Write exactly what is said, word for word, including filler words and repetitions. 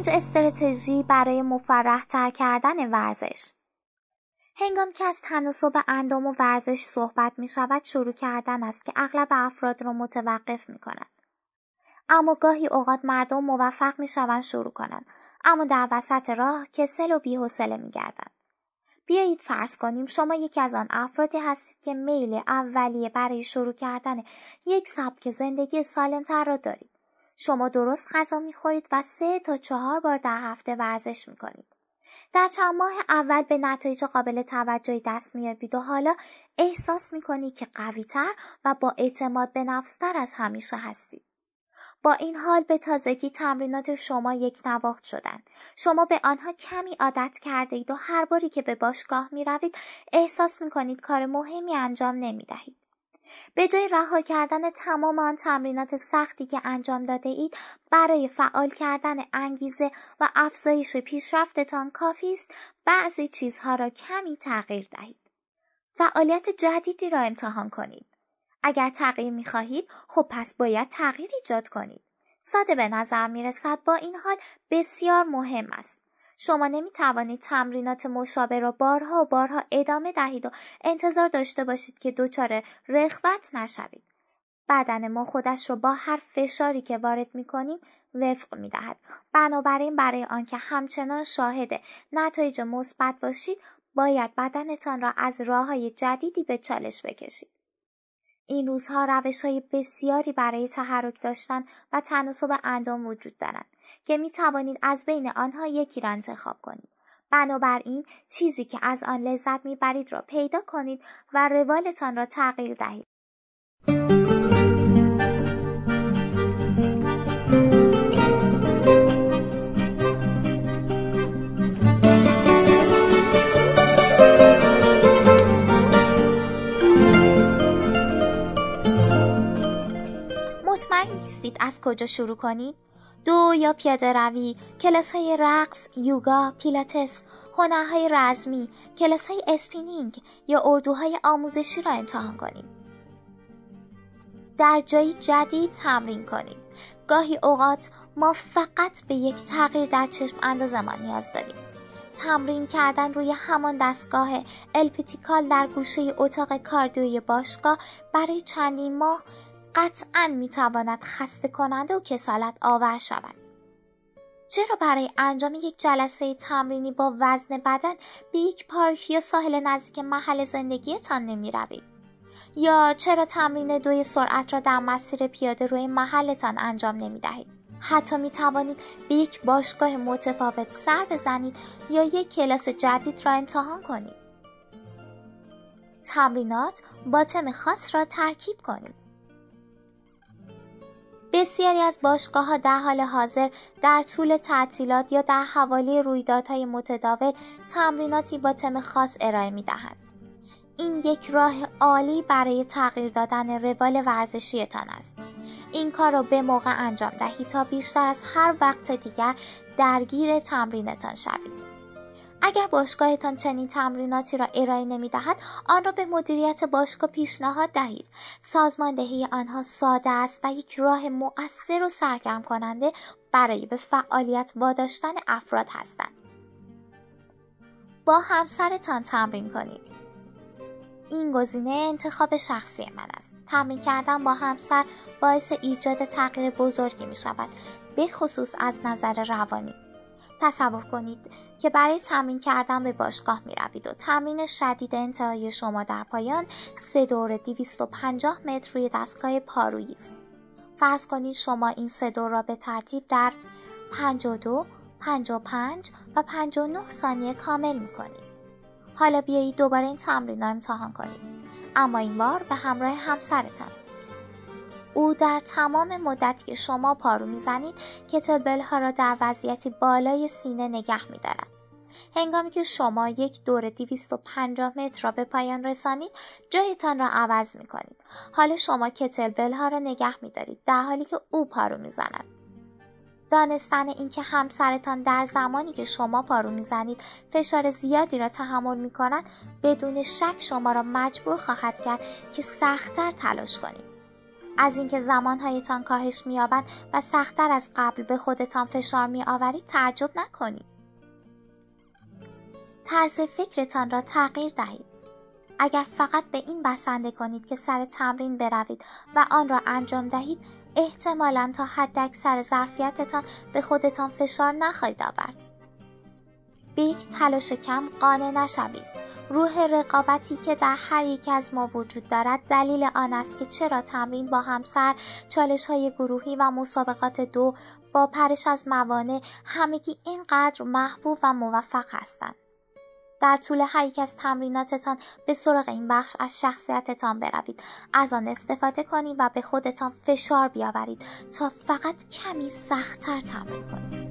پنج استراتژی برای مفرح‌تر کردن ورزش. هنگامی که از تناسب اندام و ورزش صحبت می شود، شروع کردن است که اغلب افراد را متوقف می کند. اما گاهی اوقات مردم موفق می شوند شروع کنند، اما در وسط راه کسل و بی‌حوصله می گردند. بیایید فرض کنیم شما یکی از آن افرادی هستید که میل اولیه برای شروع کردن یک سبک زندگی سالم‌تر را دارید. شما درست غذا می‌خورید و سه تا چهار بار در هفته ورزش می‌کنید. در چند ماه اول به نتایج قابل توجهی دست می‌یابید و حالا احساس می‌کنید که قوی‌تر و با اعتماد به نفس‌تر از همیشه هستید. با این حال به تازگی تمرینات شما یک نواخت شدند. شما به آنها کمی عادت کرده اید و هر باری که به باشگاه می روید احساس می کنید کار مهمی انجام نمی دهید. به جای رها کردن تمام آن تمرینات سختی که انجام داده اید، برای فعال کردن انگیزه و افزایش پیشرفتتان کافی است بعضی چیزها را کمی تغییر دهید. فعالیت جدیدی را امتحان کنید. اگر تغییر می خواهید، خب پس باید تغییر ایجاد کنید. ساده به نظر می رسد، با این حال بسیار مهم است. شما نمی توانید تمرینات مشابه را بارها و بارها ادامه دهید و انتظار داشته باشید که دچار رغبت نشوید. بدن ما خودش را با هر فشاری که وارد می کنیم وفق می دهد. بنابراین برای آنکه همچنان شاهد نتایج مثبت باشید، باید بدنتان را از راه‌های جدیدی به چالش بکشید. این روزها روش‌های بسیاری برای تحرک داشتن و تناسب اندام وجود دارند که می توانید از بین آنها یکی را انتخاب کنید. بنابراین چیزی که از آن لذت می برید را پیدا کنید و روالتان را تغییر دهید. مطمئن نیستید از کجا شروع کنید؟ دو یا پیاده روی، کلاس‌های رقص، یوگا، پیلاتس، هنرهای رزمی، کلاس‌های اسپینینگ یا اردوهای آموزشی را امتحان کنید. در جایی جدید تمرین کنید. گاهی اوقات ما فقط به یک تغییر در چشم اندازمان نیاز داریم. تمرین کردن روی همان دستگاه الپتیکال در گوشه اتاق کاردیوی باشگاه برای چندین ماه قطعاً میتواند خسته کننده و کسالت آور شود. چرا برای انجام یک جلسه تمرینی با وزن بدن به یک پارک یا ساحل نزدیک محل زندگیتان نمی روید؟ یا چرا تمرین دوی سرعت را در مسیر پیاده روی محلتان انجام نمی دهید؟ حتی می توانید به یک باشگاه متفاوت سر بزنید یا یک کلاس جدید را امتحان کنید. تمرینات با تم خاص را ترکیب کنید. بسیاری از باشگاه‌ها در حال حاضر در طول تعطیلات یا در حوالی رویدادهای متداول تمریناتی با تم خاص ارائه می‌دهند. این یک راه عالی برای تغییر دادن روال ورزشیتان است. این کار را به موقع انجام دهید تا بیشتر از هر وقت دیگر درگیر تمرینتان شوید. اگر باشگاهتان چنین تمریناتی را ارائه نمی‌دهد، آن را به مدیریت باشگاه پیشنهاد دهید. سازماندهی آنها ساده است و یک راه مؤثر و سرگرم کننده برای به فعالیت واداشتن افراد هستند. با همسرتان تمرین کنید. این گزینه انتخاب شخصی من است. تمرین کردن با همسر باعث ایجاد تغییر بزرگی می‌شود، به خصوص از نظر روانی. تصور کنید که برای تمرین کردن به باشگاه می روید و تمرین شدید انتهایی شما در پایان سه دور دویست و پنجاه متر روی دستگاه پارویی است. فرض کنید شما این سه دور را به ترتیب در پنجاه و دو، پنجاه و پنج و پنجاه و نه ثانیه کامل می کنید. حالا بیایید دوباره این تمرین را امتحان کنید، اما این بار به همراه همسرتان. او در تمام مدتی که شما پارو میزنید کتلبل ها را در وضعیتی بالای سینه نگه میدارد. هنگامی که شما یک دور دویست و پنجاه متر را به پایان رسانید، جایتان را عوض میکنید. حالا شما کتلبل ها را نگه میدارید در حالی که او پارو میزند. دانستن اینکه همسرتان در زمانی که شما پارو میزنید فشار زیادی را تحمل میکنند، بدون شک شما را مجبور خواهد کرد که سخت‌تر تلاش کنید. از اینکه زمانهایتان کاهش می‌یابد و سخت‌تر از قبل به خودتان فشار می‌آورید تعجب نکنید. طرز فکرتان را تغییر دهید. اگر فقط به این بسنده کنید که سر تمرین بروید و آن را انجام دهید، احتمالاً تا حد اکثر ظرفیتتان به خودتان فشار نخواهید آورد. به یک تلاش کم قانع نشوید. روح رقابتی که در هر یک از ما وجود دارد دلیل آن است که چرا تمرین با همسر، چالش‌های گروهی و مسابقات دو با پرش از موانع همگی اینقدر محبوب و موفق هستند. در طول هر یک از تمریناتتان به سراغ این بخش از شخصیتتان بروید، از آن استفاده کنید و به خودتان فشار بیاورید تا فقط کمی سخت‌تر تمرین کنید.